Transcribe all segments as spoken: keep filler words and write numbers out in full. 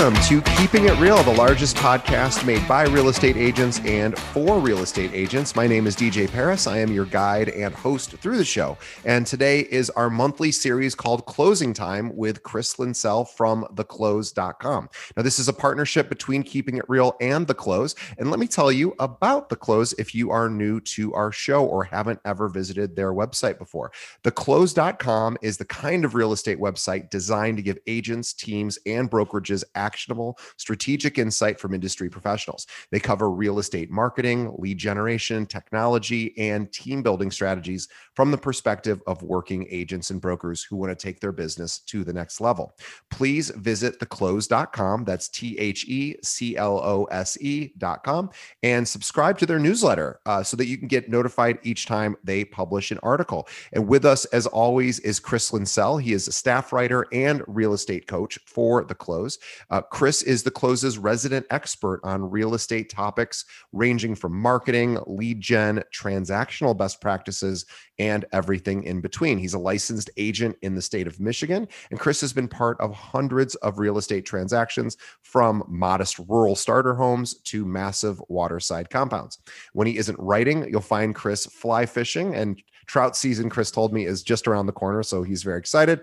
Welcome to Keeping It Real, the largest podcast made by real estate agents and for real estate agents. My name is D J Paris. I am your guide and host through the show. And today is our monthly series called Closing Time with Chris Linsell from the close dot com. Now, this is a partnership between Keeping It Real and The Close. And let me tell you about The Close if you are new to our show or haven't ever visited their website before. the close dot com is the kind of real estate website designed to give agents, teams, and brokerages actionable strategic insight from industry professionals. They cover real estate marketing, lead generation, technology, and team building strategies from the perspective of working agents and brokers who want to take their business to the next level. Please visit the close dot com. That's T H E C L O S E dot com, and subscribe to their newsletter uh, so that you can get notified each time they publish an article. And with us, as always, is Chris Linsell. He is a staff writer and real estate coach for The Close. Uh, Chris is The Close's resident expert on real estate topics ranging from marketing, lead gen, transactional best practices, and everything in between. He's a licensed agent in the state of Michigan, and Chris has been part of hundreds of real estate transactions from modest rural starter homes to massive waterside compounds. When he isn't writing, you'll find Chris fly fishing, and trout season, Chris told me, is just around the corner, so he's very excited.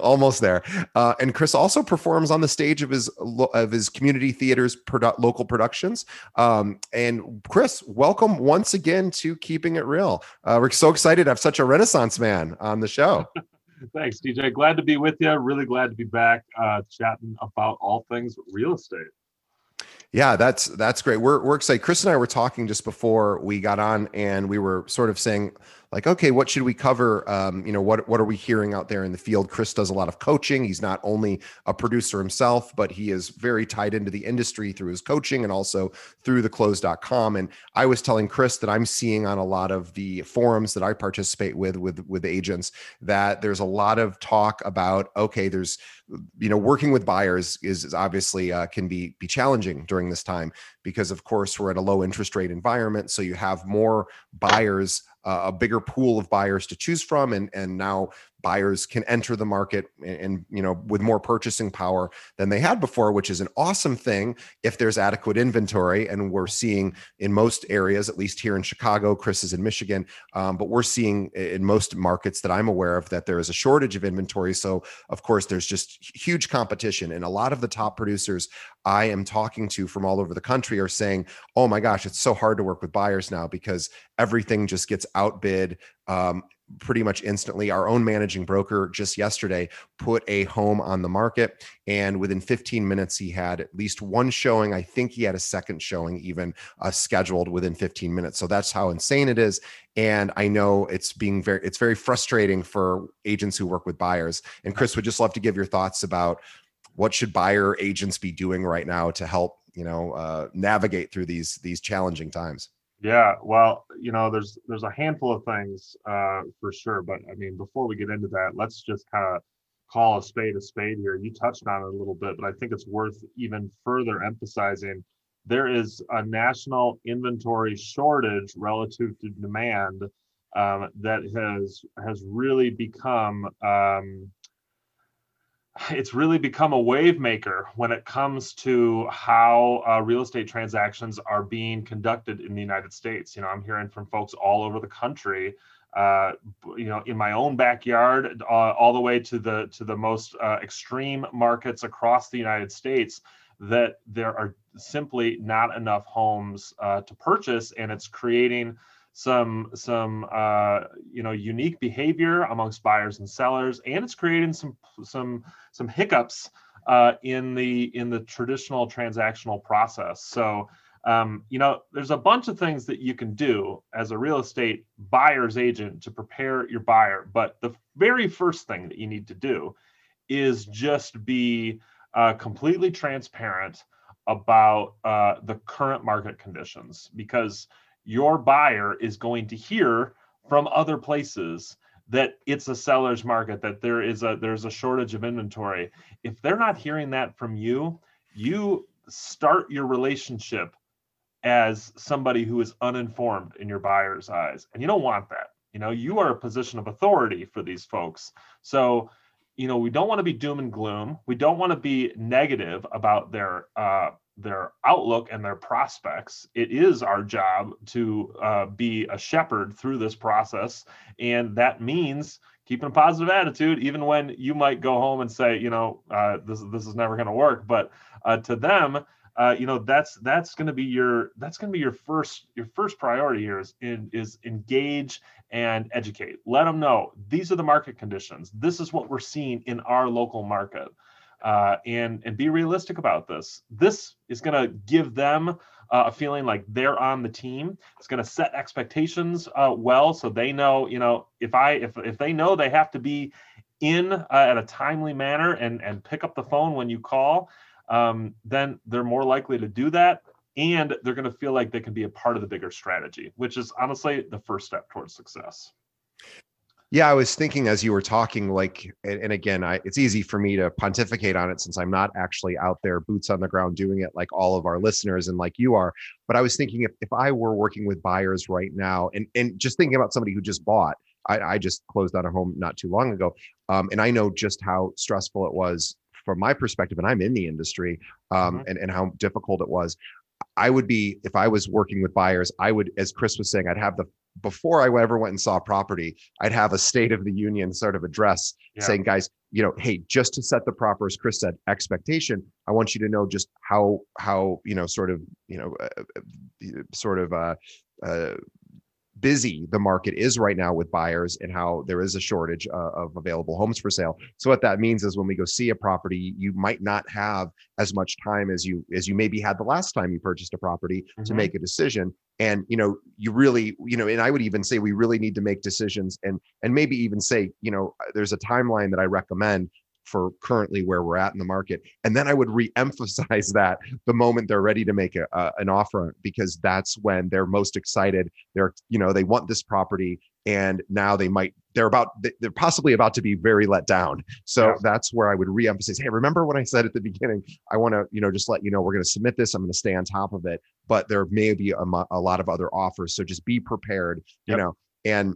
Almost there. Uh, and Chris also performs on the stage of his of his community theaters, produ- local productions. Um, and Chris, welcome once again to Keeping It Real. Uh, we're so excited to have such a Renaissance man on the show. Thanks, D J. Glad to be with you. Really glad to be back uh, chatting about all things real estate. Yeah, that's that's great. We're we're excited. Chris and I were talking just before we got on, and we were sort of saying, like, okay, what should we cover? Um, you know, what what are we hearing out there in the field? Chris does a lot of coaching. He's not only a producer himself, but he is very tied into the industry through his coaching and also through the close dot com. And I was telling Chris that I'm seeing on a lot of the forums that I participate with with with agents that there's a lot of talk about, okay, there's, you know, working with buyers is, is obviously uh, can be be challenging during this time because, of course, we're at a low interest rate environment. So you have more buyers, uh, a bigger pool of buyers to choose from, and and now buyers can enter the market and, and, you know, with more purchasing power than they had before, which is an awesome thing if there's adequate inventory. And we're seeing in most areas, at least here in Chicago, Chris is in Michigan, um, but we're seeing in most markets that I'm aware of that there is a shortage of inventory. So of course, there's just huge competition. And a lot of the top producers I am talking to from all over the country are saying, oh my gosh, it's so hard to work with buyers now because everything just gets outbid um, pretty much instantly. Our own managing broker just yesterday put a home on the market, and within fifteen minutes, he had at least one showing. I think he had a second showing even uh, scheduled within fifteen minutes. So that's how insane it is. And I know it's being very, it's very frustrating for agents who work with buyers. And Chris, would just love to give your thoughts about what should buyer agents be doing right now to help, you know, uh, navigate through these, these challenging times. Yeah, well, you know, there's there's a handful of things uh, for sure. But I mean, before we get into that, let's just kind of call a spade a spade here. You touched on it a little bit, but I think it's worth even further emphasizing. There is a national inventory shortage relative to demand um, that has has really become um, it's really become a wave maker when it comes to how uh, real estate transactions are being conducted in the United States. You know, I'm hearing from folks all over the country, uh, you know, in my own backyard, uh, all the way to the to the most uh, extreme markets across the United States, that there are simply not enough homes uh, to purchase. And it's creating some some uh, you know, unique behavior amongst buyers and sellers, and it's creating some some some hiccups uh, in the in the traditional transactional process. So, um, you know, there's a bunch of things that you can do as a real estate buyer's agent to prepare your buyer. But the very first thing that you need to do is just be uh, completely transparent about uh, the current market conditions, because your buyer is going to hear from other places that it's a seller's market, that there is a there's a shortage of inventory. If they're not hearing that from you, you start your relationship as somebody who is uninformed in your buyer's eyes, and you don't want that. You know, you are a position of authority for these folks. So, you know, we don't want to be doom and gloom. We don't want to be negative about their uh, their outlook and their prospects. It is our job to uh, be a shepherd through this process. And that means keeping a positive attitude, even when you might go home and say, you know, uh, this, this is never going to work. But uh, to them, uh, you know, that's that's going to be your that's going to be your first your first priority here is in, is engage and educate. Let them know these are the market conditions. This is what we're seeing in our local market, uh, and and be realistic about this. This is going to give them uh, a feeling like they're on the team. It's going to set expectations uh, well, so they know. You know, if I if if they know they have to be in uh, at a timely manner and and pick up the phone when you call, um, then they're more likely to do that. And they're going to feel like they can be a part of the bigger strategy, which is honestly the first step towards success. Yeah, I was thinking as you were talking, like, and again, I, it's easy for me to pontificate on it since I'm not actually out there boots on the ground doing it like all of our listeners and like you are. But I was thinking if, if I were working with buyers right now and, and just thinking about somebody who just bought, I, I just closed on a home not too long ago. Um, and I know just how stressful it was from my perspective, and I'm in the industry, um, mm-hmm. and, and how difficult it was. I would be, if I was working with buyers, I would, as Chris was saying, I'd have the, before I ever went and saw property, I'd have a State of the Union sort of address yeah. saying, guys, you know, hey, just to set the proper, as Chris said, expectation, I want you to know just how, how, you know, sort of, you know, uh, sort of, uh, uh, busy the market is right now with buyers and how there is a shortage uh, of available homes for sale. So what that means is when we go see a property, you might not have as much time as you as you maybe had the last time you purchased a property mm-hmm. to make a decision. And, you know, you really, you know, and I would even say we really need to make decisions and and maybe even say, you know, there's a timeline that I recommend for currently where we're at in the market. And then I would re-emphasize that the moment they're ready to make a, a, an offer, because that's when they're most excited. They're, you know, they want this property and now they might, they're about, they're possibly about to be very let down. So yeah. that's where I would re-emphasize, hey, remember what I said at the beginning, I want to, you know, just let you know, we're going to submit this. I'm going to stay on top of it, but there may be a, a lot of other offers. So just be prepared, yep. you know, and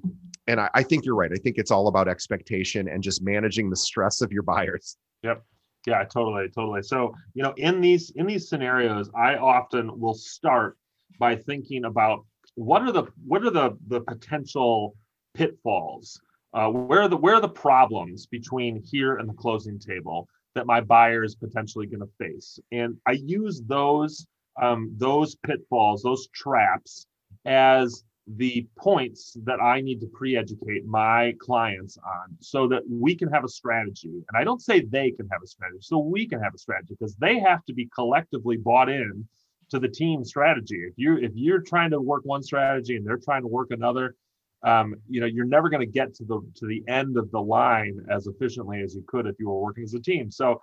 And I, I think you're right. I think it's all about expectation and just managing the stress of your buyers. Yep. Yeah, totally, totally. So, you know, in these in these scenarios, I often will start by thinking about what are the what are the the potential pitfalls? Uh, where are the where are the problems between here and the closing table that my buyer is potentially going to face? And I use those um, those pitfalls, those traps, as the points that I need to pre-educate my clients on so that we can have a strategy. And I don't say they can have a strategy, so we can have a strategy, because they have to be collectively bought in to the team strategy. If you if you're trying to work one strategy and they're trying to work another, um, you know, you're never going to get to the to the end of the line as efficiently as you could if you were working as a team. So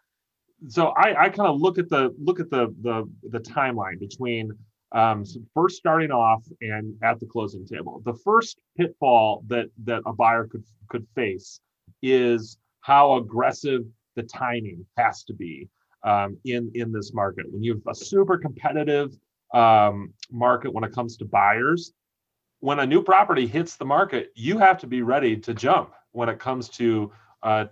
so I, I kind of look at the look at the the the timeline between Um, so first starting off and at the closing table. The first pitfall that that a buyer could could face is how aggressive the timing has to be um, in, in this market. When you have a super competitive um, market when it comes to buyers, when a new property hits the market, you have to be ready to jump when it comes to uh,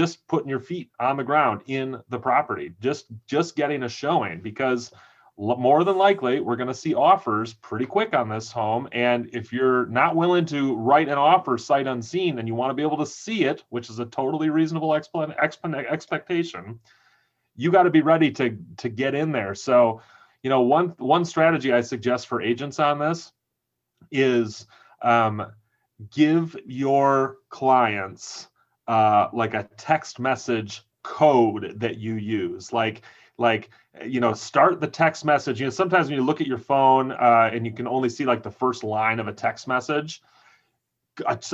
just putting your feet on the ground in the property, just just getting a showing, because more than likely, we're going to see offers pretty quick on this home. And if you're not willing to write an offer sight unseen and you want to be able to see it, which is a totally reasonable exp- exp- expectation, you got to be ready to, to get in there. So, you know, one, one strategy I suggest for agents on this is um, give your clients uh, like a text message code that you use, like like you know, start the text message. You know, sometimes when you look at your phone uh, and you can only see like the first line of a text message,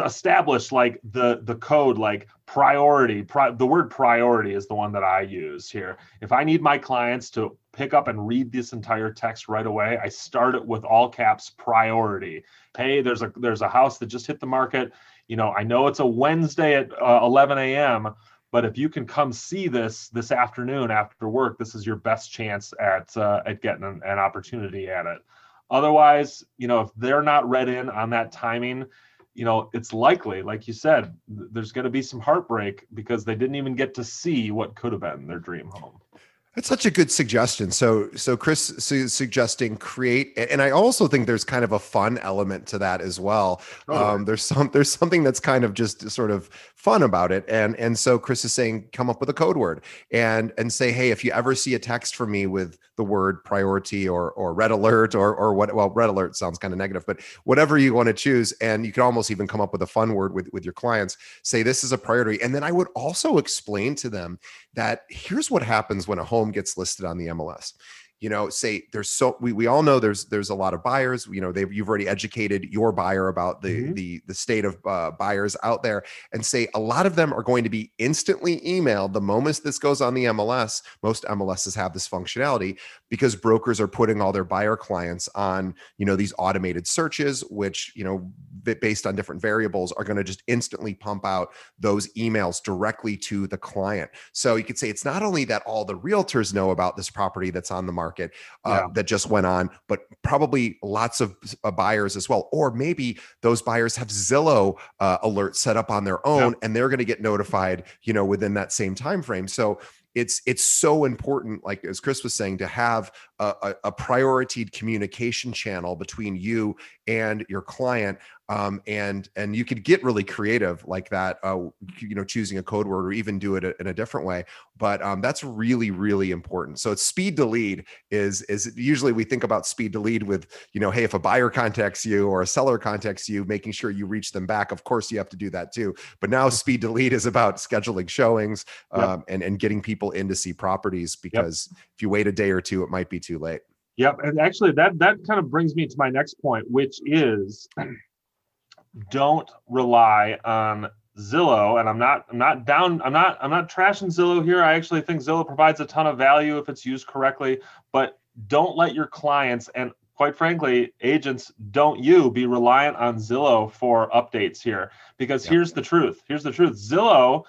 establish like the the code, like priority. Pri- the word priority is the one that I use here. If I need my clients to pick up and read this entire text right away, I start it with all caps, priority. Hey, there's a there's a house that just hit the market. You know, I know it's a Wednesday at uh, eleven a m, but if you can come see this this afternoon after work, this is your best chance at uh, at getting an, an opportunity at it. Otherwise, you know, if they're not read in on that timing, you know, it's likely, like you said, th- there's going to be some heartbreak because they didn't even get to see what could have been their dream home. That's such a good suggestion. So, so Chris su- suggesting create, and I also think there's kind of a fun element to that as well. Totally. Um, there's some, there's something that's kind of just sort of fun about it, and and so Chris is saying, come up with a code word and and say, hey, if you ever see a text from me with the word priority or or red alert or or what, well, red alert sounds kind of negative, but whatever you want to choose, and you can almost even come up with a fun word with with your clients. Say this is a priority, and then I would also explain to them that here's what happens when a home gets listed on the M L S. You know, say there's so we we all know there's there's a lot of buyers. You know, they've you've already educated your buyer about the mm-hmm. the the state of uh, buyers out there, and say a lot of them are going to be instantly emailed the moment this goes on the M L S. Most M L S's have this functionality because brokers are putting all their buyer clients on, you know, these automated searches, which, you know, based on different variables are going to just instantly pump out those emails directly to the client. So you could say it's not only that all the realtors know about this property that's on the market. Market, uh, yeah. that just went on, but probably lots of uh, buyers as well. Or maybe those buyers have Zillow uh, alerts set up on their own, yeah. and they're going to get notified, you know, within that same time frame. So it's it's so important, like as Chris was saying, to have a, a, a priority communication channel between you and your client. Um, and and you could get really creative like that, uh, you know, choosing a code word or even do it in a different way. But um, that's really, really important. So it's speed to lead is is usually we think about speed to lead with, you know, hey, if a buyer contacts you or a seller contacts you, making sure you reach them back. Of course, you have to do that too. But now speed to lead is about scheduling showings um, yep. and, and getting people in to see properties, because yep. if you wait a day or two, it might be too late. Yep. And actually, that that kind of brings me to my next point, which is... don't rely on Zillow, and I'm not, I'm not down, I'm not, I'm not trashing Zillow here. I actually think Zillow provides a ton of value if it's used correctly, but don't let your clients, and quite frankly, agents, don't you be reliant on Zillow for updates here, because yeah. here's the truth. Here's the truth. Zillow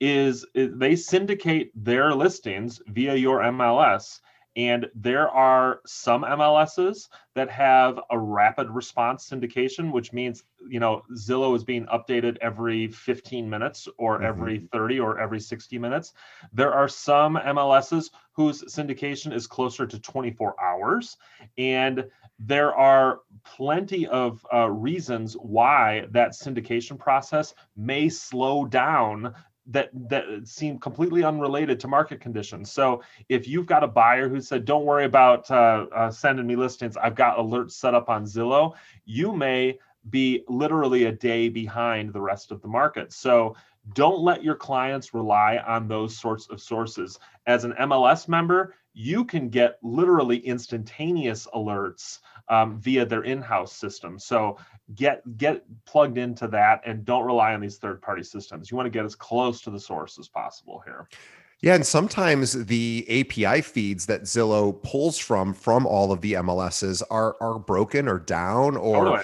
is, they syndicate their listings via your M L S. And there are some M L S's that have a rapid response syndication, which means, you know, Zillow is being updated every fifteen minutes or mm-hmm. every thirty or every sixty minutes. There are some M L S's whose syndication is closer to twenty-four hours. And there are plenty of uh, reasons why that syndication process may slow down that that seem completely unrelated to market conditions. So if you've got a buyer who said, don't worry about uh, uh, sending me listings, I've got alerts set up on Zillow, you may be literally a day behind the rest of the market. So don't let your clients rely on those sorts of sources. As an M L S member, you can get literally instantaneous alerts um, via their in-house system. So get get plugged into that and don't rely on these third-party systems. You want to get as close to the source as possible here. Yeah, and sometimes the A P I feeds that Zillow pulls from from all of the M L S's are are broken or down or totally.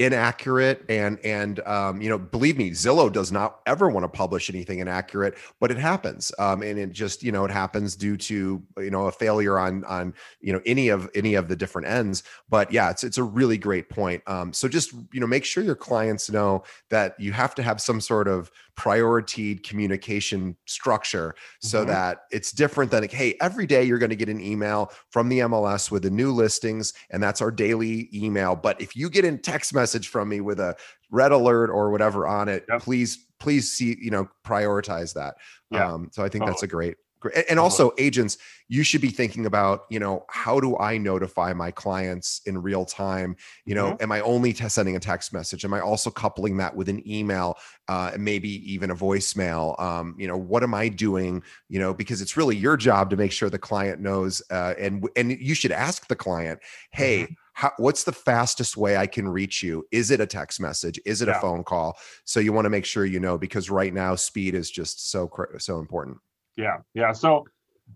inaccurate. And, and, um, you know, believe me, Zillow does not ever want to publish anything inaccurate, but it happens. Um, and it just, you know, it happens due to, you know, a failure on, on, you know, any of, any of the different ends, but yeah, it's, it's a really great point. Um, so just, you know, make sure your clients know that you have to have some sort of priority communication structure so mm-hmm. that it's different than like, hey, every day you're going to get an email from the M L S with the new listings, and that's our daily email. But if you get in text message message from me with a red alert or whatever on it, yep. please, please see, you know, prioritize that. Yeah. Um, so I think totally. that's a great, Great. And also agents, you should be thinking about, you know, how do I notify my clients in real time? You know, mm-hmm. am I only t- sending a text message? Am I also coupling that with an email, uh, maybe even a voicemail? Um, you know, what am I doing? You know, because it's really your job to make sure the client knows, uh, and, and you should ask the client, hey, mm-hmm. How, what's the fastest way I can reach you? Is it a text message? Is it yeah. a phone call? So you want to make sure you know, because right now speed is just so, so important. Yeah. Yeah. So,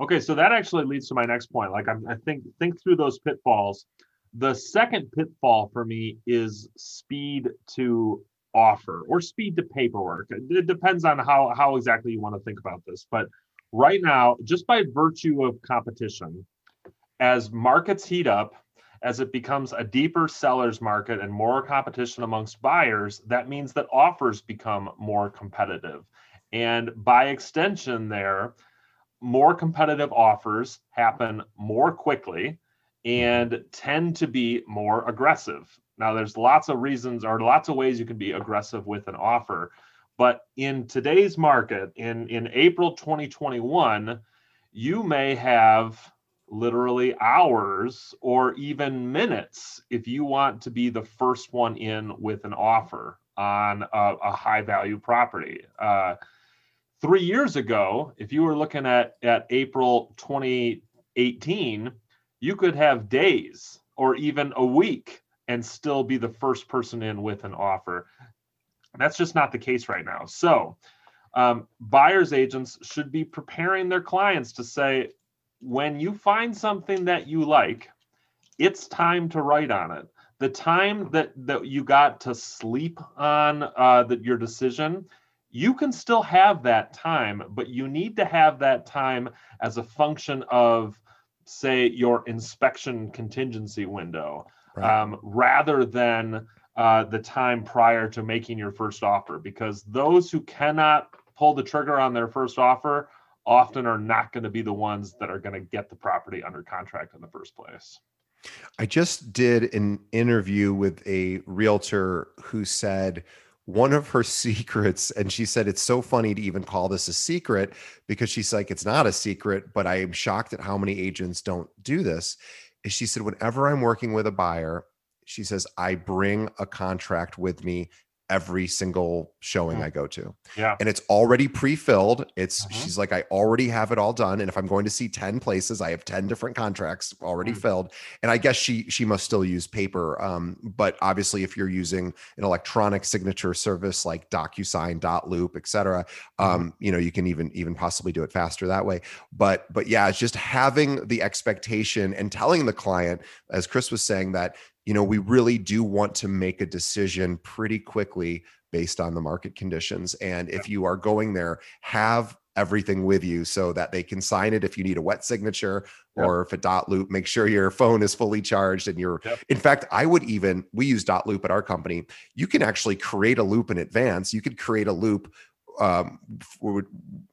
okay. So that actually leads to my next point. Like I'm, I think, think through those pitfalls. The second pitfall for me is speed to offer or speed to paperwork. It depends on how, how exactly you want to think about this. But right now, just by virtue of competition, as markets heat up, as it becomes a deeper seller's market and more competition amongst buyers, that means that offers become more competitive. And by extension there, more competitive offers happen more quickly and tend to be more aggressive. Now there's lots of reasons or lots of ways you can be aggressive with an offer, but in today's market, in, in April twenty twenty-one, you may have literally hours or even minutes if you want to be the first one in with an offer on a, a high value property. Uh, three years ago, if you were looking at, at April twenty eighteen, you could have days or even a week and still be the first person in with an offer. That's just not the case right now. So um, buyers agents should be preparing their clients to say, when you find something that you like, it's time to write on it. The time that, that you got to sleep on uh, the, your decision, you can still have that time, but you need to have that time as a function of, say, your inspection contingency window, right. um, rather than uh, the time prior to making your first offer, because those who cannot pull the trigger on their first offer often are not going to be the ones that are going to get the property under contract in the first place. I just did an interview with a realtor who said one of her secrets, and she said, it's so funny to even call this a secret because she's like, it's not a secret, but I am shocked at how many agents don't do this. And she said, whenever I'm working with a buyer, she says, I bring a contract with me every single showing mm-hmm. I go to. Yeah. And it's already pre-filled. It's mm-hmm. she's like, I already have it all done. And if I'm going to see ten places, I have ten different contracts already mm-hmm. filled. And I guess she she must still use paper. Um, but obviously if you're using an electronic signature service like DocuSign, Dotloop, et cetera, um, mm-hmm. you know, you can even even possibly do it faster that way. But but yeah, it's just having the expectation and telling the client, as Chris was saying, that you know, we really do want to make a decision pretty quickly based on the market conditions. And if you are going there, have everything with you so that they can sign it if you need a wet signature yep. or if a Dotloop, make sure your phone is fully charged and you're, yep. in fact, I would even, we use Dotloop at our company. You can actually create a loop in advance. You could create a loop um, for,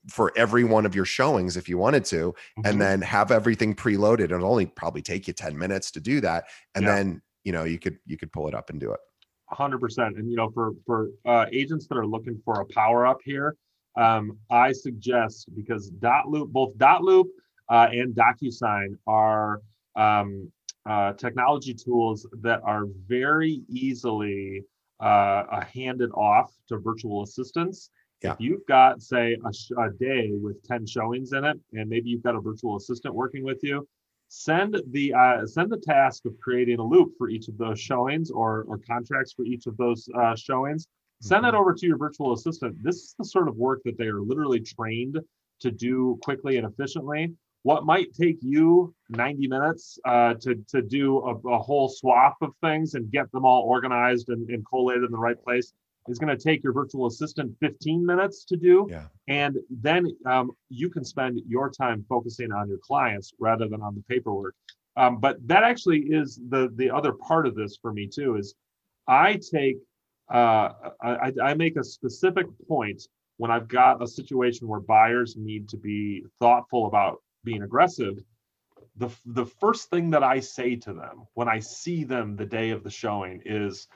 for every one of your showings if you wanted to, mm-hmm. and then have everything preloaded. It'll only probably take you ten minutes to do that. And yep. then you know, you could you could pull it up and do it. one hundred percent. And, you know, for, for uh, agents that are looking for a power up here, um, I suggest because Dotloop, both Dotloop uh, and DocuSign are um, uh, technology tools that are very easily uh, handed off to virtual assistants. Yeah. If you've got, say, a, sh- a day with ten showings in it, and maybe you've got a virtual assistant working with you, Send the uh, send the task of creating a loop for each of those showings or, or contracts for each of those uh, showings. Send mm-hmm. that over to your virtual assistant. This is the sort of work that they are literally trained to do quickly and efficiently. What might take you ninety minutes uh, to, to do a, a whole swath of things and get them all organized and, and collated in the right place is going to take your virtual assistant fifteen minutes to do. Yeah. And then um, you can spend your time focusing on your clients rather than on the paperwork. Um, but that actually is the, the other part of this for me too, is I take, uh, I, I make a specific point when I've got a situation where buyers need to be thoughtful about being aggressive. The, the first thing that I say to them when I see them the day of the showing is,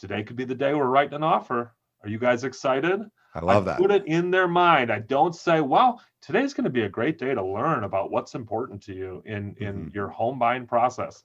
today could be the day we're writing an offer. Are you guys excited? I love I that. Put it in their mind. I don't say, well, today's going to be a great day to learn about what's important to you in, in mm-hmm. your home buying process.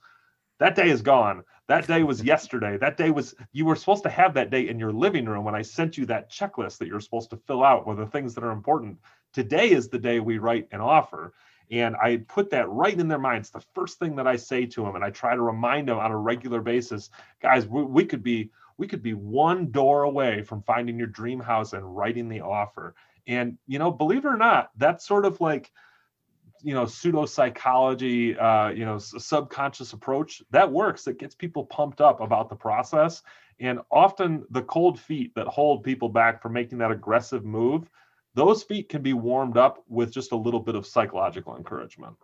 That day is gone. That day was yesterday. That day was, you were supposed to have that day in your living room when I sent you that checklist that you're supposed to fill out with the things that are important. Today is the day we write an offer. And I put that right in their minds. The first thing that I say to them, and I try to remind them on a regular basis, guys, we, we could be we could be one door away from finding your dream house and writing the offer. And, you know, believe it or not, that's sort of like, you know, pseudopsychology, uh, you know, subconscious approach that works. It gets people pumped up about the process. And often the cold feet that hold people back from making that aggressive move, those feet can be warmed up with just a little bit of psychological encouragement.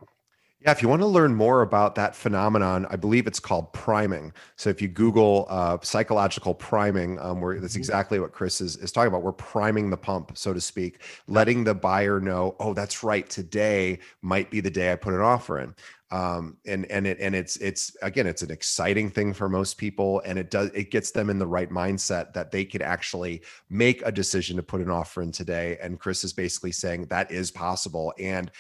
Yeah, if you want to learn more about that phenomenon, I believe it's called priming. So if you Google uh, psychological priming, um, where that's exactly what Chris is, is talking about. We're priming the pump, so to speak, letting the buyer know, oh, that's right, today might be the day I put an offer in. Um, and, and it, and it's, it's, again, it's an exciting thing for most people, and it does, it gets them in the right mindset that they could actually make a decision to put an offer in today. And Chris is basically saying that is possible and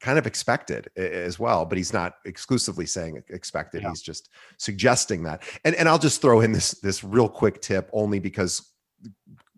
kind of expected as well, but he's not exclusively saying expected. Yeah. He's just suggesting that. And, and I'll just throw in this, this real quick tip only because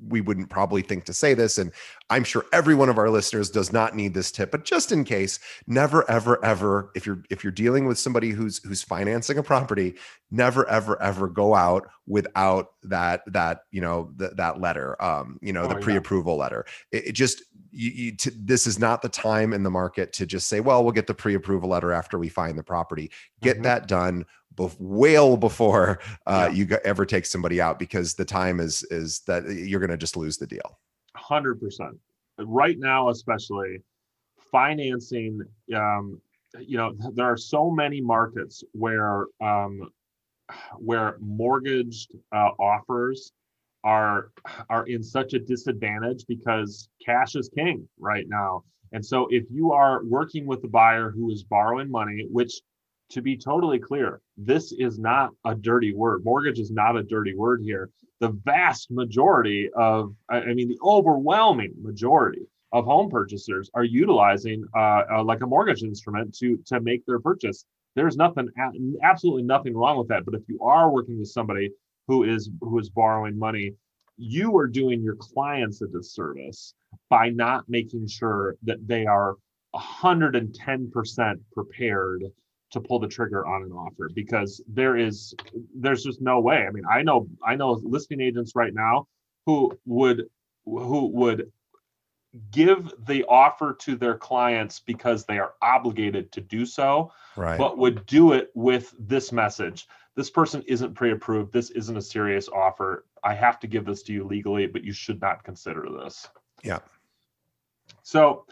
we wouldn't probably think to say this. And I'm sure every one of our listeners does not need this tip, but just in case, never, ever, ever, if you're, if you're dealing with somebody who's, who's financing a property, never, ever, ever go out without that, that, you know, th- that letter, um, you know, oh, the yeah. pre-approval letter. It, it just, you, you t- this is not the time in the market to just say, well, we'll get the pre-approval letter after we find the property. Get mm-hmm. that done well before uh, yeah. you ever take somebody out, because the time is is that you're going to just lose the deal. one hundred percent. Right now, especially financing, um, you know, there are so many markets where um, where mortgaged uh, offers are are in such a disadvantage because cash is king right now. And so if you are working with a buyer who is borrowing money, which, to be totally clear, this is not a dirty word. Mortgage is not a dirty word here. The vast majority of, I mean, the overwhelming majority of home purchasers are utilizing uh, uh, like a mortgage instrument to, to make their purchase. There's nothing, absolutely nothing wrong with that. But if you are working with somebody who is who is borrowing money, you are doing your clients a disservice by not making sure that they are one hundred ten percent prepared to pull the trigger on an offer, because there is, there's just no way. I mean, I know, I know listing agents right now who would, who would give the offer to their clients because they are obligated to do so, right, but would do it with this message. This person isn't pre-approved. This isn't a serious offer. I have to give this to you legally, but you should not consider this. Yeah. So,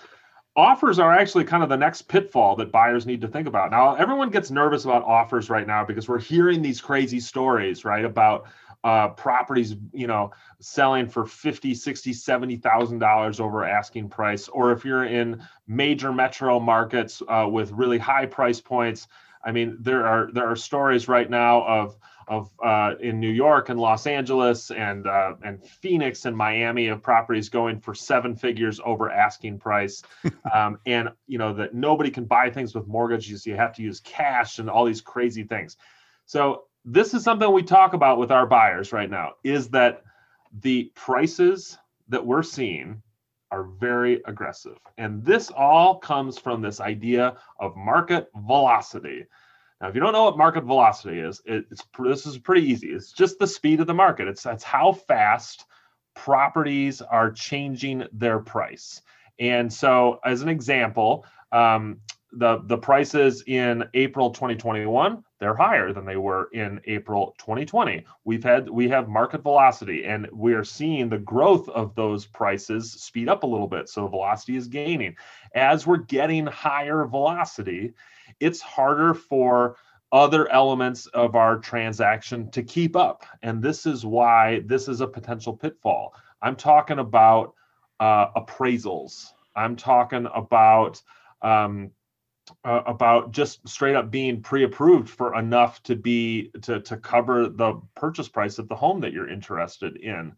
offers are actually kind of the next pitfall that buyers need to think about. Now, everyone gets nervous about offers right now because we're hearing these crazy stories, right, about uh, properties, you know, selling for fifty, sixty, seventy thousand dollars over asking price. Or if you're in major metro markets uh, with really high price points, I mean, there are there are stories right now of of uh, in New York and Los Angeles and uh, and Phoenix and Miami of properties going for seven figures over asking price, um, and you know that nobody can buy things with mortgages. You have to use cash and all these crazy things. So this is something we talk about with our buyers right now: is that the prices that we're seeing are very aggressive, and this all comes from this idea of market velocity. Now, if you don't know what market velocity is, it, it's this is pretty easy. It's just the speed of the market. It's that's how fast properties are changing their price. And so, as an example, um, the the prices in April twenty twenty-one, they're higher than they were in April twenty twenty. We've had we have market velocity, and we are seeing the growth of those prices speed up a little bit. So velocity is gaining. As we're getting higher velocity, it's harder for other elements of our transaction to keep up. And this is why this is a potential pitfall. I'm talking about uh, appraisals. I'm talking about um, uh, about just straight up being pre-approved for enough to be to, to cover the purchase price of the home that you're interested in.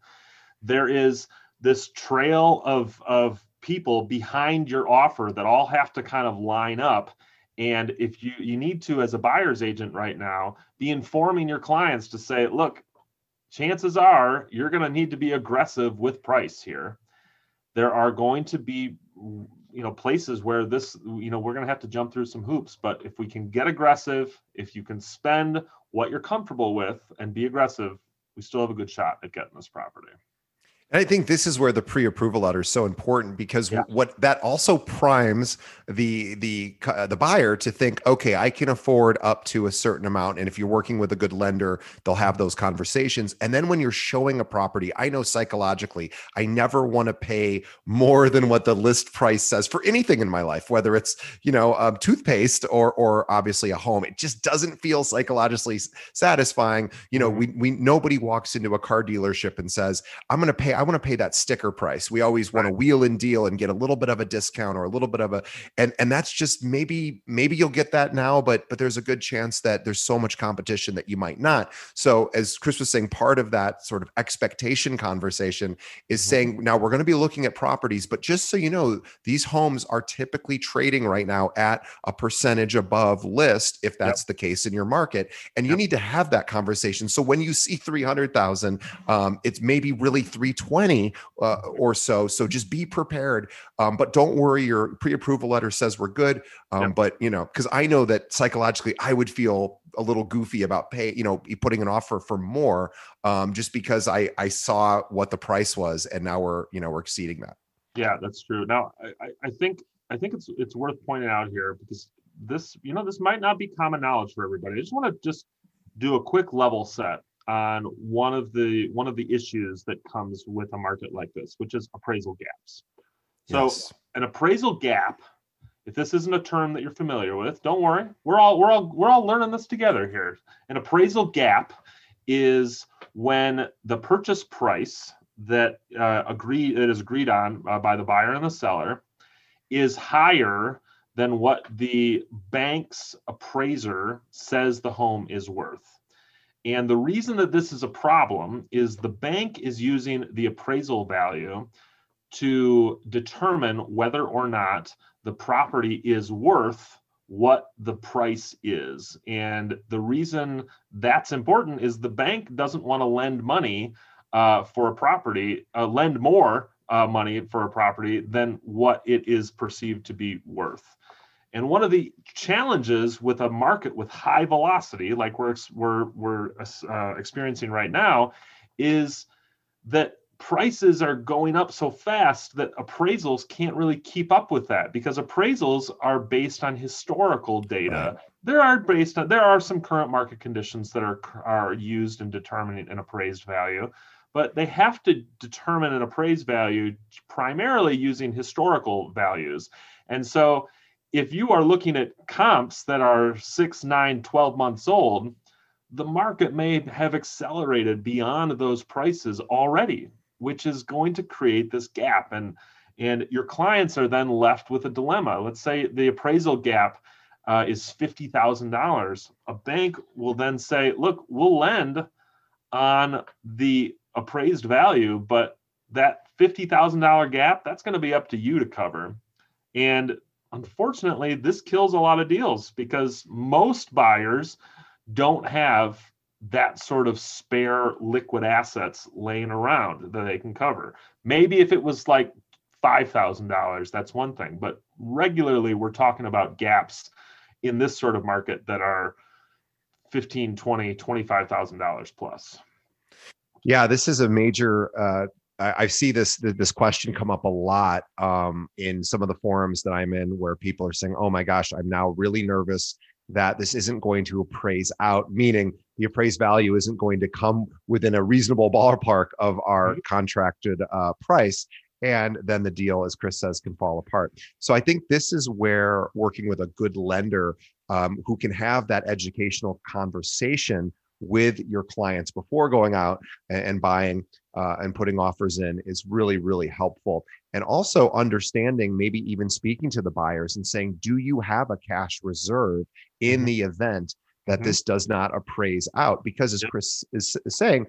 There is this trail of, of people behind your offer that all have to kind of line up. And if you, you need to, as a buyer's agent right now, be informing your clients to say, look, chances are you're going to need to be aggressive with price here. There are going to be, you know, places where this, you know, we're going to have to jump through some hoops, but if we can get aggressive, if you can spend what you're comfortable with and be aggressive, we still have a good shot at getting this property. And I think this is where the pre-approval letter is so important, because yeah. what that also primes the the uh, the buyer to think, okay, I can afford up to a certain amount. And if you're working with a good lender, they'll have those conversations. And then when you're showing a property, I know psychologically, I never want to pay more than what the list price says for anything in my life, whether it's, you know, um, toothpaste or or obviously a home. It just doesn't feel psychologically satisfying. You know, mm-hmm. we we nobody walks into a car dealership and says, I'm going to pay. I want to pay that sticker price. We always want to wheel and deal and get a little bit of a discount or a little bit of a, and, and that's just maybe, maybe you'll get that now, but, but there's a good chance that there's so much competition that you might not. So as Chris was saying, part of that sort of expectation conversation is saying, now we're going to be looking at properties, but just so you know, these homes are typically trading right now at a percentage above list, if that's yep. the case in your market. And you yep. need to have that conversation. So when you see three hundred thousand, um, it's maybe really three twenty uh, or so. So just be prepared, um, but don't worry. Your pre-approval letter says we're good. Um, yep. But you know, because I know that psychologically, I would feel a little goofy about pay, you know, putting an offer for more, um, just because I I saw what the price was, and now we're you know we're exceeding that. Yeah, that's true. Now I I think I think it's it's worth pointing out here, because this you know this might not be common knowledge for everybody. I just want to just do a quick level set on one of the one of the issues that comes with a market like this, which is appraisal gaps. So yes. an appraisal gap, if this isn't a term that you're familiar with, don't worry. We're all we're all we're all learning this together here. An appraisal gap is when the purchase price that uh, agreed that is agreed on uh, by the buyer and the seller is higher than what the bank's appraiser says the home is worth. And the reason that this is a problem is the bank is using the appraisal value to determine whether or not the property is worth what the price is. And the reason that's important is the bank doesn't want to lend money uh, for a property, uh, lend more uh, money for a property than what it is perceived to be worth. And one of the challenges with a market with high velocity, like we're we're we're uh, experiencing right now, is that prices are going up so fast that appraisals can't really keep up with that, because appraisals are based on historical data. Right. There are based on there are some current market conditions that are are used in determining an appraised value, but they have to determine an appraised value primarily using historical values, and so. If you are looking at comps that are six, nine, twelve months old, the market may have accelerated beyond those prices already, which is going to create this gap. And, and your clients are then left with a dilemma. Let's say the appraisal gap uh, is fifty thousand dollars. A bank will then say, look, we'll lend on the appraised value, but that fifty thousand dollars gap, that's going to be up to you to cover. And unfortunately, this kills a lot of deals, because most buyers don't have that sort of spare liquid assets laying around that they can cover. Maybe if it was like five thousand dollars, that's one thing. But regularly, we're talking about gaps in this sort of market that are fifteen thousand dollars, twenty thousand dollars, twenty-five thousand dollars plus. Yeah, this is a major uh I see this this question come up a lot um, in some of the forums that I'm in, where people are saying, oh my gosh, I'm now really nervous that this isn't going to appraise out, meaning the appraised value isn't going to come within a reasonable ballpark of our contracted uh, price. And then the deal, as Chris says, can fall apart. So I think this is where working with a good lender um, who can have that educational conversation with your clients before going out and buying uh, and putting offers in is really, really helpful. And also understanding, maybe even speaking to the buyers and saying, do you have a cash reserve in the event that this does not appraise out? Because as Chris is saying,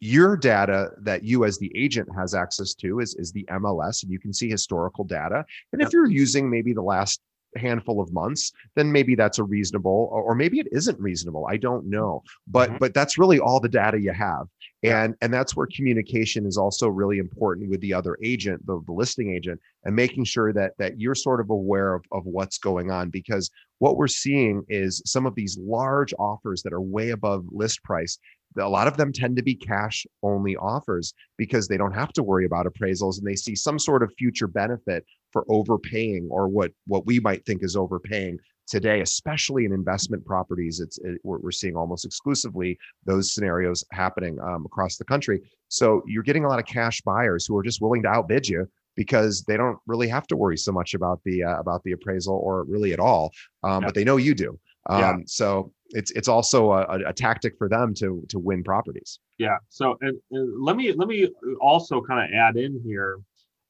your data that you as the agent has access to is, is the M L S, and you can see historical data. And if you're using maybe the last handful of months, then maybe that's a reasonable, or maybe it isn't reasonable. I don't know, but mm-hmm. but that's really all the data you have. And, and that's where communication is also really important with the other agent, the, the listing agent, and making sure that that you're sort of aware of, of what's going on, because what we're seeing is some of these large offers that are way above list price. A lot of them tend to be cash only offers because they don't have to worry about appraisals, and they see some sort of future benefit for overpaying, or what, what we might think is overpaying today, especially in investment properties. It's it, we're seeing almost exclusively those scenarios happening um, across the country. So you're getting a lot of cash buyers who are just willing to outbid you because they don't really have to worry so much about the, uh, about the appraisal, or really at all, um, yeah. but they know you do. Um, yeah. So it's it's also a, a tactic for them to to win properties. Yeah. So and, and let me let me also kind of add in here,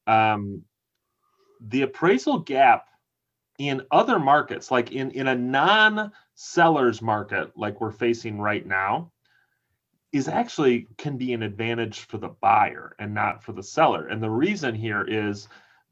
um, the appraisal gap in other markets, like in in a non-seller's market like we're facing right now, is actually can be an advantage for the buyer and not for the seller. And the reason here is,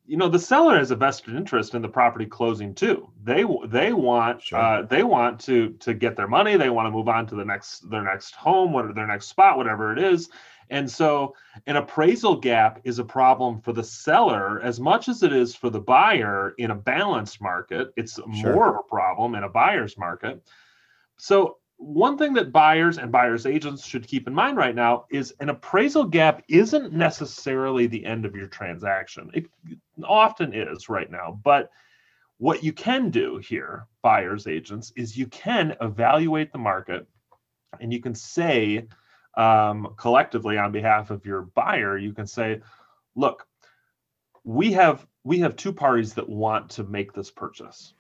you know, the seller has a vested interest in the property closing too. They they want sure. uh, they want to to get their money. They want to move on to the next their next home, whatever their next spot, whatever it is. And so, an appraisal gap is a problem for the seller as much as it is for the buyer. In a balanced market, it's sure. more of a problem in a buyer's market. So, one thing that buyers and buyers agents should keep in mind right now is an appraisal gap isn't necessarily the end of your transaction. It, often is right now. But what you can do here, buyers agents, is you can evaluate the market, and you can say um, collectively on behalf of your buyer, you can say, look, we have we have two parties that want to make this purchase.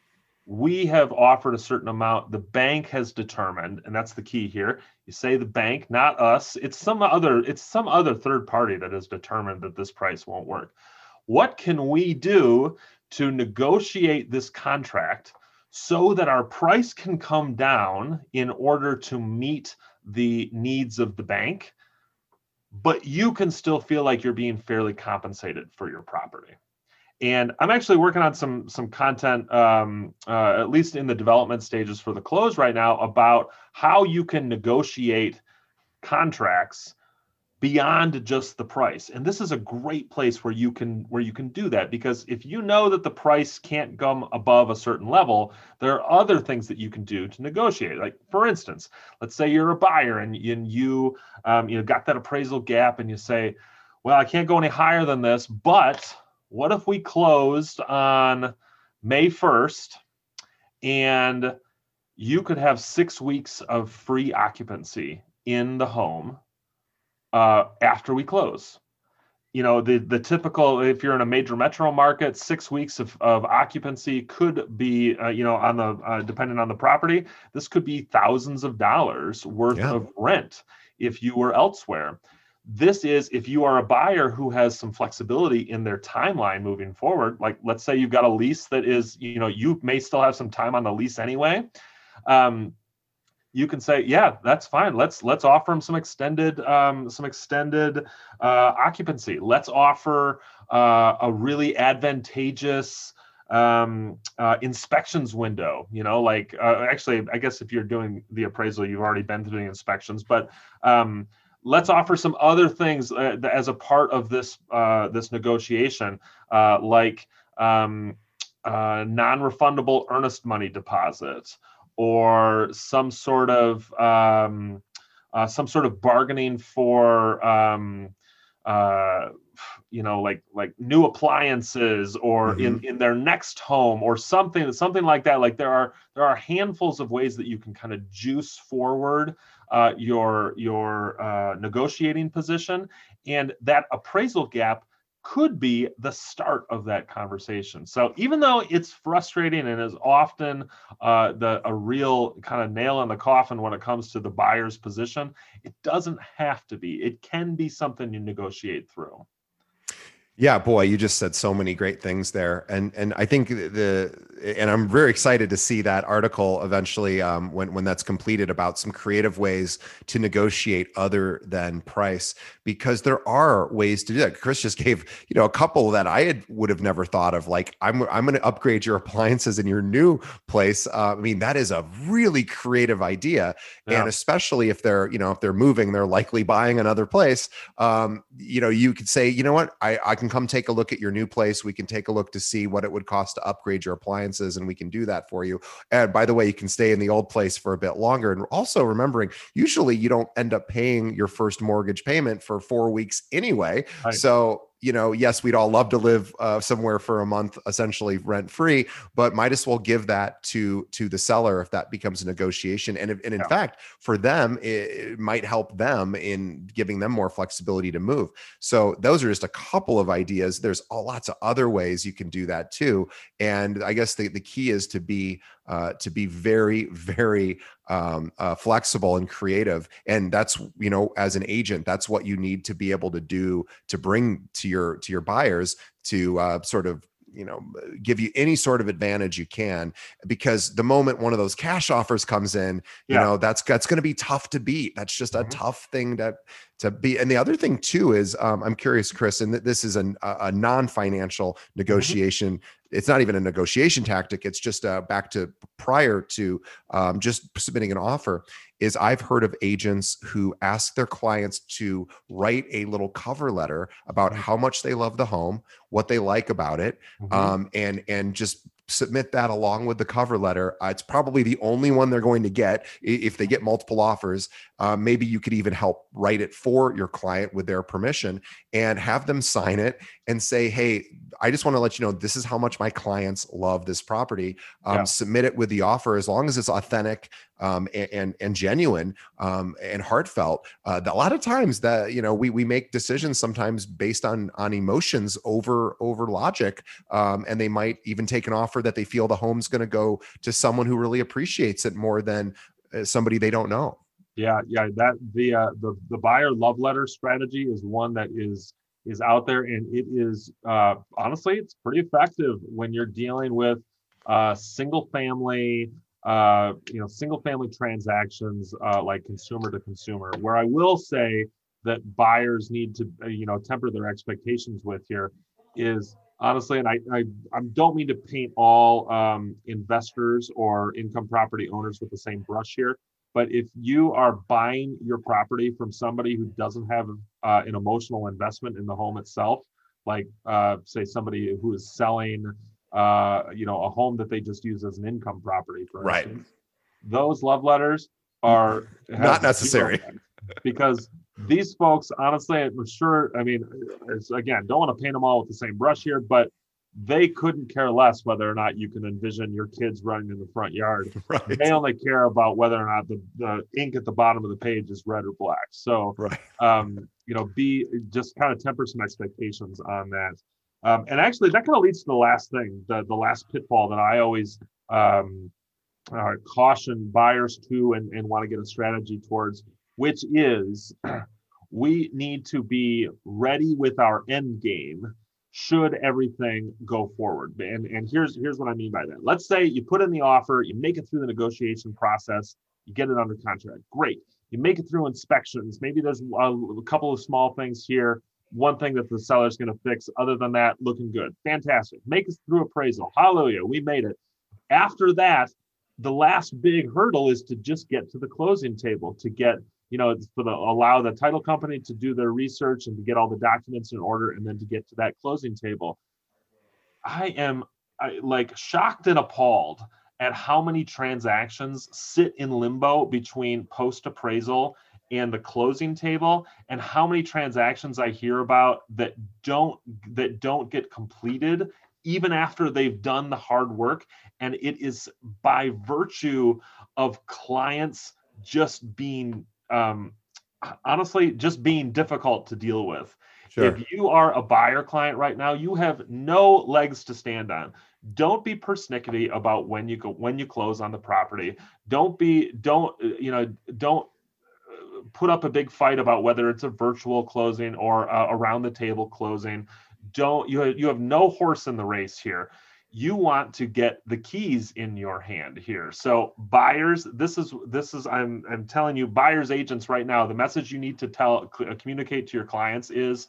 We have offered a certain amount. The bank has determined, and that's the key here. You say the bank, not us. It's some other, it's some other third party that has determined that this price won't work. What can we do to negotiate this contract so that our price can come down in order to meet the needs of the bank, but you can still feel like you're being fairly compensated for your property? And I'm actually working on some some content, um, uh, at least in the development stages for the close right now, about how you can negotiate contracts beyond just the price. And this is a great place where you can where you can do that, because if you know that the price can't come above a certain level, there are other things that you can do to negotiate. Like, for instance, let's say you're a buyer and, and you um, you know, got that appraisal gap, and you say, well, I can't go any higher than this, but what if we closed on May first and you could have six weeks of free occupancy in the home uh after we close? You know, the the typical, if you're in a major metro market, six weeks of, of occupancy could be uh, you know, on the uh, depending on the property, this could be thousands of dollars worth yeah. of rent if you were elsewhere. This is if you are a buyer who has some flexibility in their timeline moving forward. Like, let's say you've got a lease that is, you know, you may still have some time on the lease anyway. Um, You can say, yeah, that's fine. Let's let's offer them some extended um, some extended uh, occupancy. Let's offer uh, a really advantageous um, uh, inspections window. You know, like uh, actually, I guess if you're doing the appraisal, you've already been through the inspections. But um, let's offer some other things uh, as a part of this uh, this negotiation, uh, like um, uh, non-refundable earnest money deposit, or some sort of um, uh, some sort of bargaining for um, uh, you know, like like new appliances, or mm-hmm. in, in their next home, or something something like that. Like, there are there are handfuls of ways that you can kind of juice forward uh, your your uh, negotiating position, and that appraisal gap could be the start of that conversation. So even though it's frustrating and is often uh, the a real kind of nail in the coffin when it comes to the buyer's position, it doesn't have to be. It can be something you negotiate through. Yeah, boy, you just said so many great things there. And and I think the and I'm very excited to see that article eventually um, when, when that's completed, about some creative ways to negotiate other than price, because there are ways to do that. Chris just gave, you know, a couple that I had, would have never thought of, like, I'm, I'm going to upgrade your appliances in your new place. Uh, I mean, that is a really creative idea. Yeah. And especially if they're, you know, if they're moving, they're likely buying another place. Um, you know, you could say, you know what, I, I can come take a look at your new place. We can take a look to see what it would cost to upgrade your appliances, and we can do that for you. And by the way, you can stay in the old place for a bit longer. And also remembering, usually you don't end up paying your first mortgage payment for four weeks anyway. Right. So, you know, yes, we'd all love to live uh, somewhere for a month, essentially rent free, but might as well give that to to the seller if that becomes a negotiation. And, if, and in yeah. fact, for them, it, it might help them in giving them more flexibility to move. So those are just a couple of ideas. There's all, lots of other ways you can do that too. And I guess the, the key is to be uh, to be very, very um, uh, flexible and creative. And that's, you know, as an agent, that's what you need to be able to do to bring to your, to your buyers, to uh, sort of, you know, give you any sort of advantage you can, because the moment one of those cash offers comes in, you yeah. know, that's, that's going to be tough to beat. That's just a mm-hmm. tough thing to, to be. And the other thing too is, um, I'm curious, Chris, and th- this is an, a, a non-financial negotiation. Mm-hmm. It's not even a negotiation tactic. It's just uh, back to prior to um, just submitting an offer, is I've heard of agents who ask their clients to write a little cover letter about how much they love the home, what they like about it, mm-hmm. um, and and just submit that along with the cover letter. Uh, it's probably the only one they're going to get if they get multiple offers. Uh, maybe you could even help write it for your client with their permission, and have them sign it and say, hey, I just want to let you know, this is how much my clients love this property. Um, yeah. Submit it with the offer, as long as it's authentic um, and, and, and genuine um, and heartfelt. Uh, a lot of times that, you know, we, we make decisions sometimes based on, on emotions over, over logic. Um, and they might even take an offer that they feel the home's going to go to someone who really appreciates it more than somebody they don't know. Yeah. Yeah. That the, uh, the, the buyer love letter strategy is one that is, is out there. And it is, uh, honestly, it's pretty effective when you're dealing with uh, single family, uh, you know, single family transactions, uh, like consumer to consumer, where I will say that buyers need to, you know, temper their expectations with here is honestly, and I, I, I don't mean to paint all um, investors or income property owners with the same brush here, but if you are buying your property from somebody who doesn't have uh, an emotional investment in the home itself, like uh, say somebody who is selling, uh, you know, a home that they just use as an income property, for right. instance, those love letters are not necessary, because these folks, honestly, I'm sure, I mean, it's, again, don't want to paint them all with the same brush here, but they couldn't care less whether or not you can envision your kids running in the front yard. Right. They only care about whether or not the, the ink at the bottom of the page is red or black. So, right. um, you know, be just kind of temper some expectations on that. Um, and actually, that kind of leads to the last thing, the, the last pitfall that I always um, uh, caution buyers to and, and want to get a strategy towards, which is we need to be ready with our end game should everything go forward. And, and here's here's what I mean by that. Let's say you put in the offer, you make it through the negotiation process, you get it under contract. Great. You make it through inspections. Maybe there's a, a couple of small things here. One thing that the seller's going to fix. Other than that, looking good. Fantastic. Make it through appraisal. Hallelujah. We made it. After that, the last big hurdle is to just get to the closing table, to get, you know, for the allow the title company to do their research and to get all the documents in order, and then to get to that closing table. I am I, like shocked and appalled at how many transactions sit in limbo between post-appraisal and the closing table, and how many transactions I hear about that don't that don't get completed even after they've done the hard work. And it is by virtue of clients just being Um, honestly, just being difficult to deal with. Sure. If you are a buyer client right now, you have no legs to stand on. Don't be persnickety about when you go, when you close on the property. Don't be, don't, you know, don't put up a big fight about whether it's a virtual closing or uh, around the table closing. Don't, you have, you have no horse in the race here. you want to get the keys in your hand here. So buyers, this is, this is, I'm, I'm telling you, buyers agents right now, the message you need to tell, communicate to your clients is,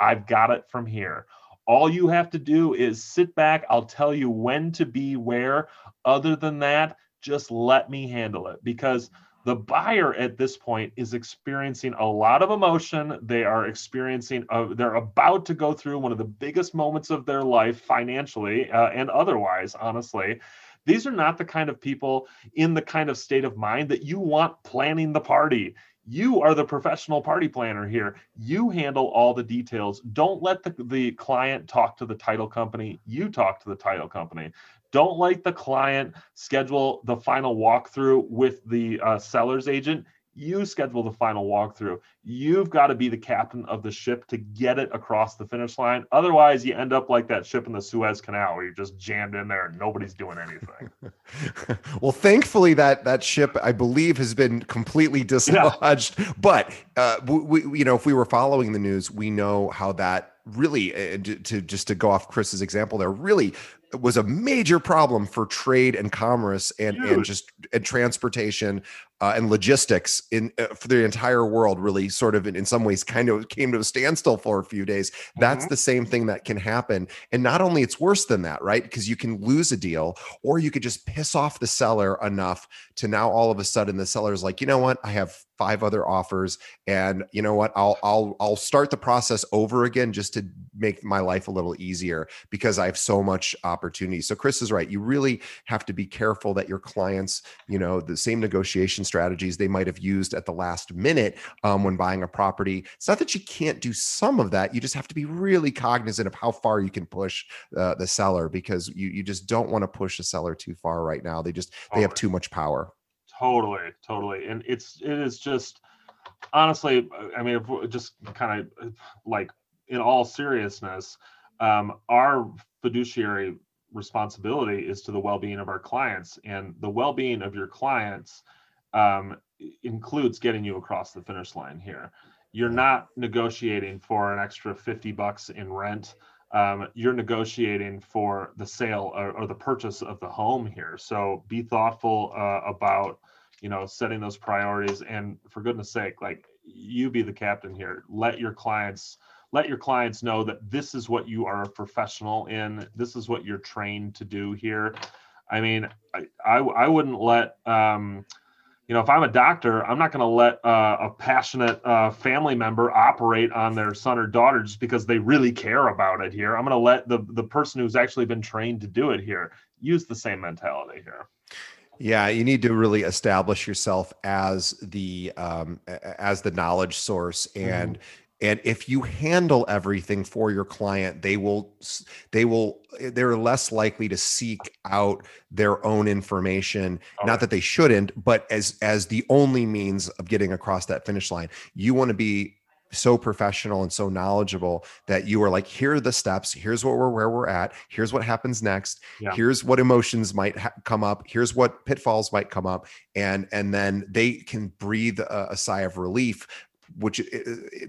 I've got it from here. All you have to do is sit back. I'll tell you when to be where. Other than that, just let me handle it, because the buyer at this point is experiencing a lot of emotion. They are experiencing, uh, they're about to go through one of the biggest moments of their life financially uh, and otherwise, honestly. These are not the kind of people in the kind of state of mind that you want planning the party. You are the professional party planner here. You handle all the details. Don't let the, the client talk to the title company. You talk to the title company. Don't let the client schedule the final walkthrough with the uh, seller's agent. You schedule the final walkthrough. You've got to be the captain of the ship to get it across the finish line. Otherwise, you end up like that ship in the Suez Canal where you're just jammed in there and nobody's doing anything. Well, thankfully, that that ship, I believe, has been completely dislodged. Yeah. But uh, we, we, you know, if we were following the news, we know how that really, uh, to just to go off Chris's example there, really was a major problem for trade and commerce and, and just and transportation uh, and logistics in uh, for the entire world, really sort of in, in some ways kind of came to a standstill for a few days. Mm-hmm. That's the same thing that can happen. And not only it's worse than that, right? Because you can lose a deal, or you could just piss off the seller enough to now all of a sudden the seller's like, you know what, I have five other offers, and you know what, I'll, I'll, I'll start the process over again just to make my life a little easier because I have so much opportunity. So Chris is right. You really have to be careful that your clients, you know, the same negotiation strategies they might've used at the last minute um, when buying a property. It's not that you can't do some of that. You just have to be really cognizant of how far you can push uh, the seller, because you, you just don't want to push the seller too far right now. They just, they have too much power. Totally, totally. And it's, it is just, honestly, I mean, just kind of like in all seriousness, um, our fiduciary responsibility is to the well-being of our clients, and the well-being of your clients um, includes getting you across the finish line here. You're not negotiating for an extra fifty bucks in rent. Um, you're negotiating for the sale or, or the purchase of the home here. So be thoughtful uh, about, you know, setting those priorities. And for goodness sake, like, you be the captain here. Let your clients, let your clients know that this is what you are a professional in. This is what you're trained to do here. I mean, I, I, I wouldn't let, um, you know, if I'm a doctor, I'm not going to let uh, a passionate uh, family member operate on their son or daughter just because they really care about it here. I'm going to let the, the person who's actually been trained to do it here use the same mentality here. Yeah, you need to really establish yourself as the um, as the knowledge source, and mm-hmm. and if you handle everything for your client, they will they will they're less likely to seek out their own information. Okay. Not that they shouldn't, but as as the only means of getting across that finish line. You want to be so professional and so knowledgeable that you are like, here are the steps. Here's what we're, where we're at. Here's what happens next. Yeah. Here's what emotions might ha- come up. Here's what pitfalls might come up. And, and then they can breathe a, a sigh of relief, which,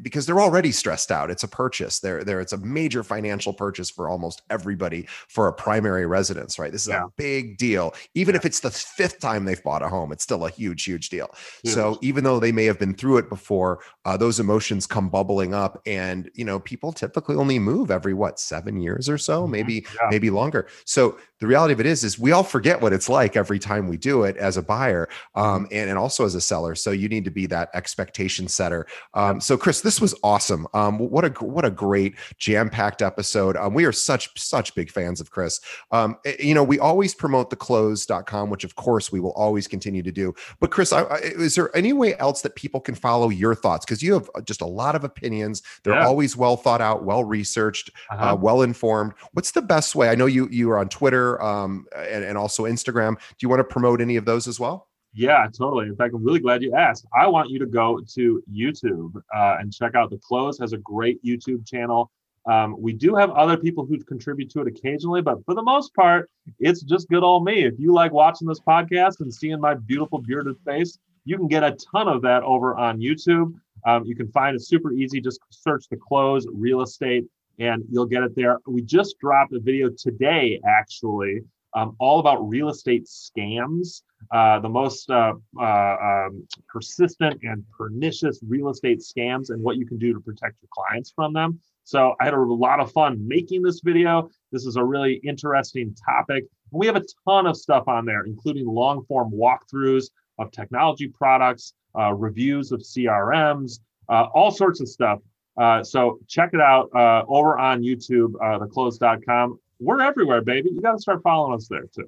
because they're already stressed out. It's a purchase there, there. It's a major financial purchase for almost everybody for a primary residence, right? This is yeah. a big deal. Even yeah. if it's the fifth time they've bought a home, it's still a huge, huge deal. Huge. So even though they may have been through it before, uh, those emotions come bubbling up, and, you know, people typically only move every, what, seven years or so, mm-hmm. maybe, yeah. maybe longer. So the reality of it is, is we all forget what it's like every time we do it as a buyer, um, and, and also as a seller. So you need to be that expectation setter. Um, so Chris, this was awesome. Um, what a, what a great jam-packed episode. Um, we are such, such big fans of Chris. Um, you know, we always promote the close dot com, which of course we will always continue to do, but Chris, I, I, is there any way else that people can follow your thoughts? Cause you have just a lot of opinions. They're yeah. always well thought out, well-researched, uh-huh. uh, well-informed. What's the best way? I know you, you are on Twitter, um, and, and also Instagram. Do you want to promote any of those as well? Yeah, totally. In fact, I'm really glad you asked. I want you to go to YouTube uh, and check out The Close. Has a great YouTube channel. Um, we do have other people who contribute to it occasionally, but for the most part, it's just good old me. If you like watching this podcast and seeing my beautiful bearded face, you can get a ton of that over on YouTube. Um, you can find it super easy. Just search The Close Real Estate and you'll get it there. We just dropped a video today, actually, um, all about real estate scams, uh, the most uh, uh, um, persistent and pernicious real estate scams and what you can do to protect your clients from them. So I had a lot of fun making this video. This is a really interesting topic. We have a ton of stuff on there, including long form walkthroughs of technology products, uh, reviews of C R Ms, uh, all sorts of stuff. Uh, so check it out uh, over on YouTube, uh, the close dot com. We're everywhere, baby. You got to start following us there too.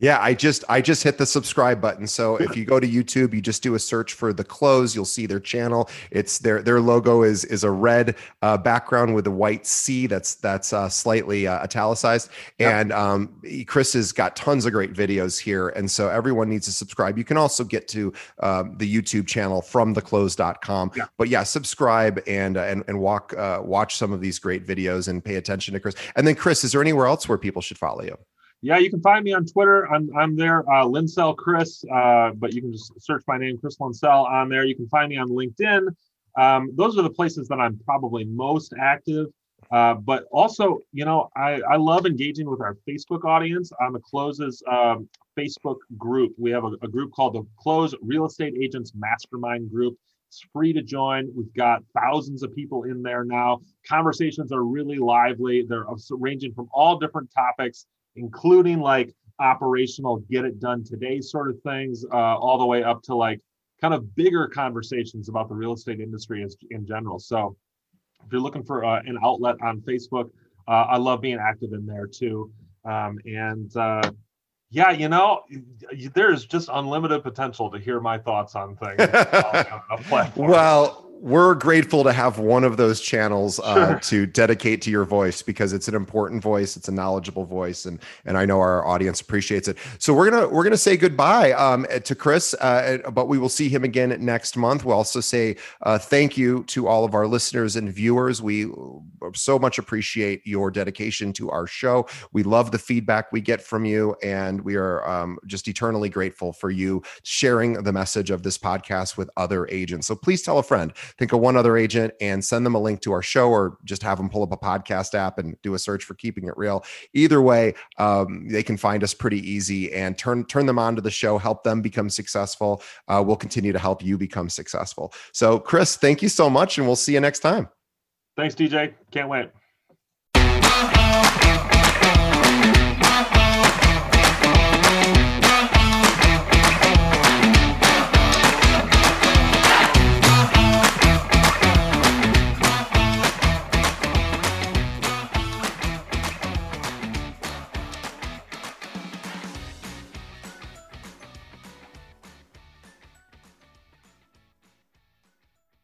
Yeah, I just I just hit the subscribe button. So if you go to YouTube, you just do a search for The Close. You'll see their channel. It's their their logo is is a red uh, background with a white C. That's that's uh, slightly uh, italicized. And um, Chris has got tons of great videos here, and so everyone needs to subscribe. You can also get to um, the YouTube channel from the close dot com. Yeah. But yeah, subscribe and uh, and and walk uh, watch some of these great videos and pay attention to Chris. And then Chris, is there anywhere else where people should follow you? Yeah, you can find me on Twitter. I'm I'm there, uh, Linsell Chris, uh, but you can just search my name, Chris Linsell, on there. You can find me on LinkedIn. Um, those are the places that I'm probably most active. Uh, but also, you know, I, I love engaging with our Facebook audience on the Close's um, Facebook group. We have a, a group called the Close Real Estate Agents Mastermind Group. It's free to join. We've got thousands of people in there now. Conversations are really lively. They're ranging from all different topics, including like operational get it done today sort of things, uh, all the way up to like kind of bigger conversations about the real estate industry as, in general. So if you're looking for uh, an outlet on Facebook, uh, I love being active in there too. Um, and uh, yeah, you know, there's just unlimited potential to hear my thoughts on things. on well, We're grateful to have one of those channels uh, sure. to dedicate to your voice, because it's an important voice, it's a knowledgeable voice, and and I know our audience appreciates it. So we're gonna we're gonna say goodbye um, to Chris, uh, but we will see him again next month. We'll also say uh, thank you to all of our listeners and viewers. We so much appreciate your dedication to our show. We love the feedback we get from you, and we are um, just eternally grateful for you sharing the message of this podcast with other agents. So please tell a friend. Think of one other agent and send them a link to our show, or just have them pull up a podcast app and do a search for Keeping It Real. Either way, um, they can find us pretty easy, and turn turn them on to the show, help them become successful. Uh, we'll continue to help you become successful. So Chris, thank you so much, and we'll see you next time. Thanks, D J. Can't wait.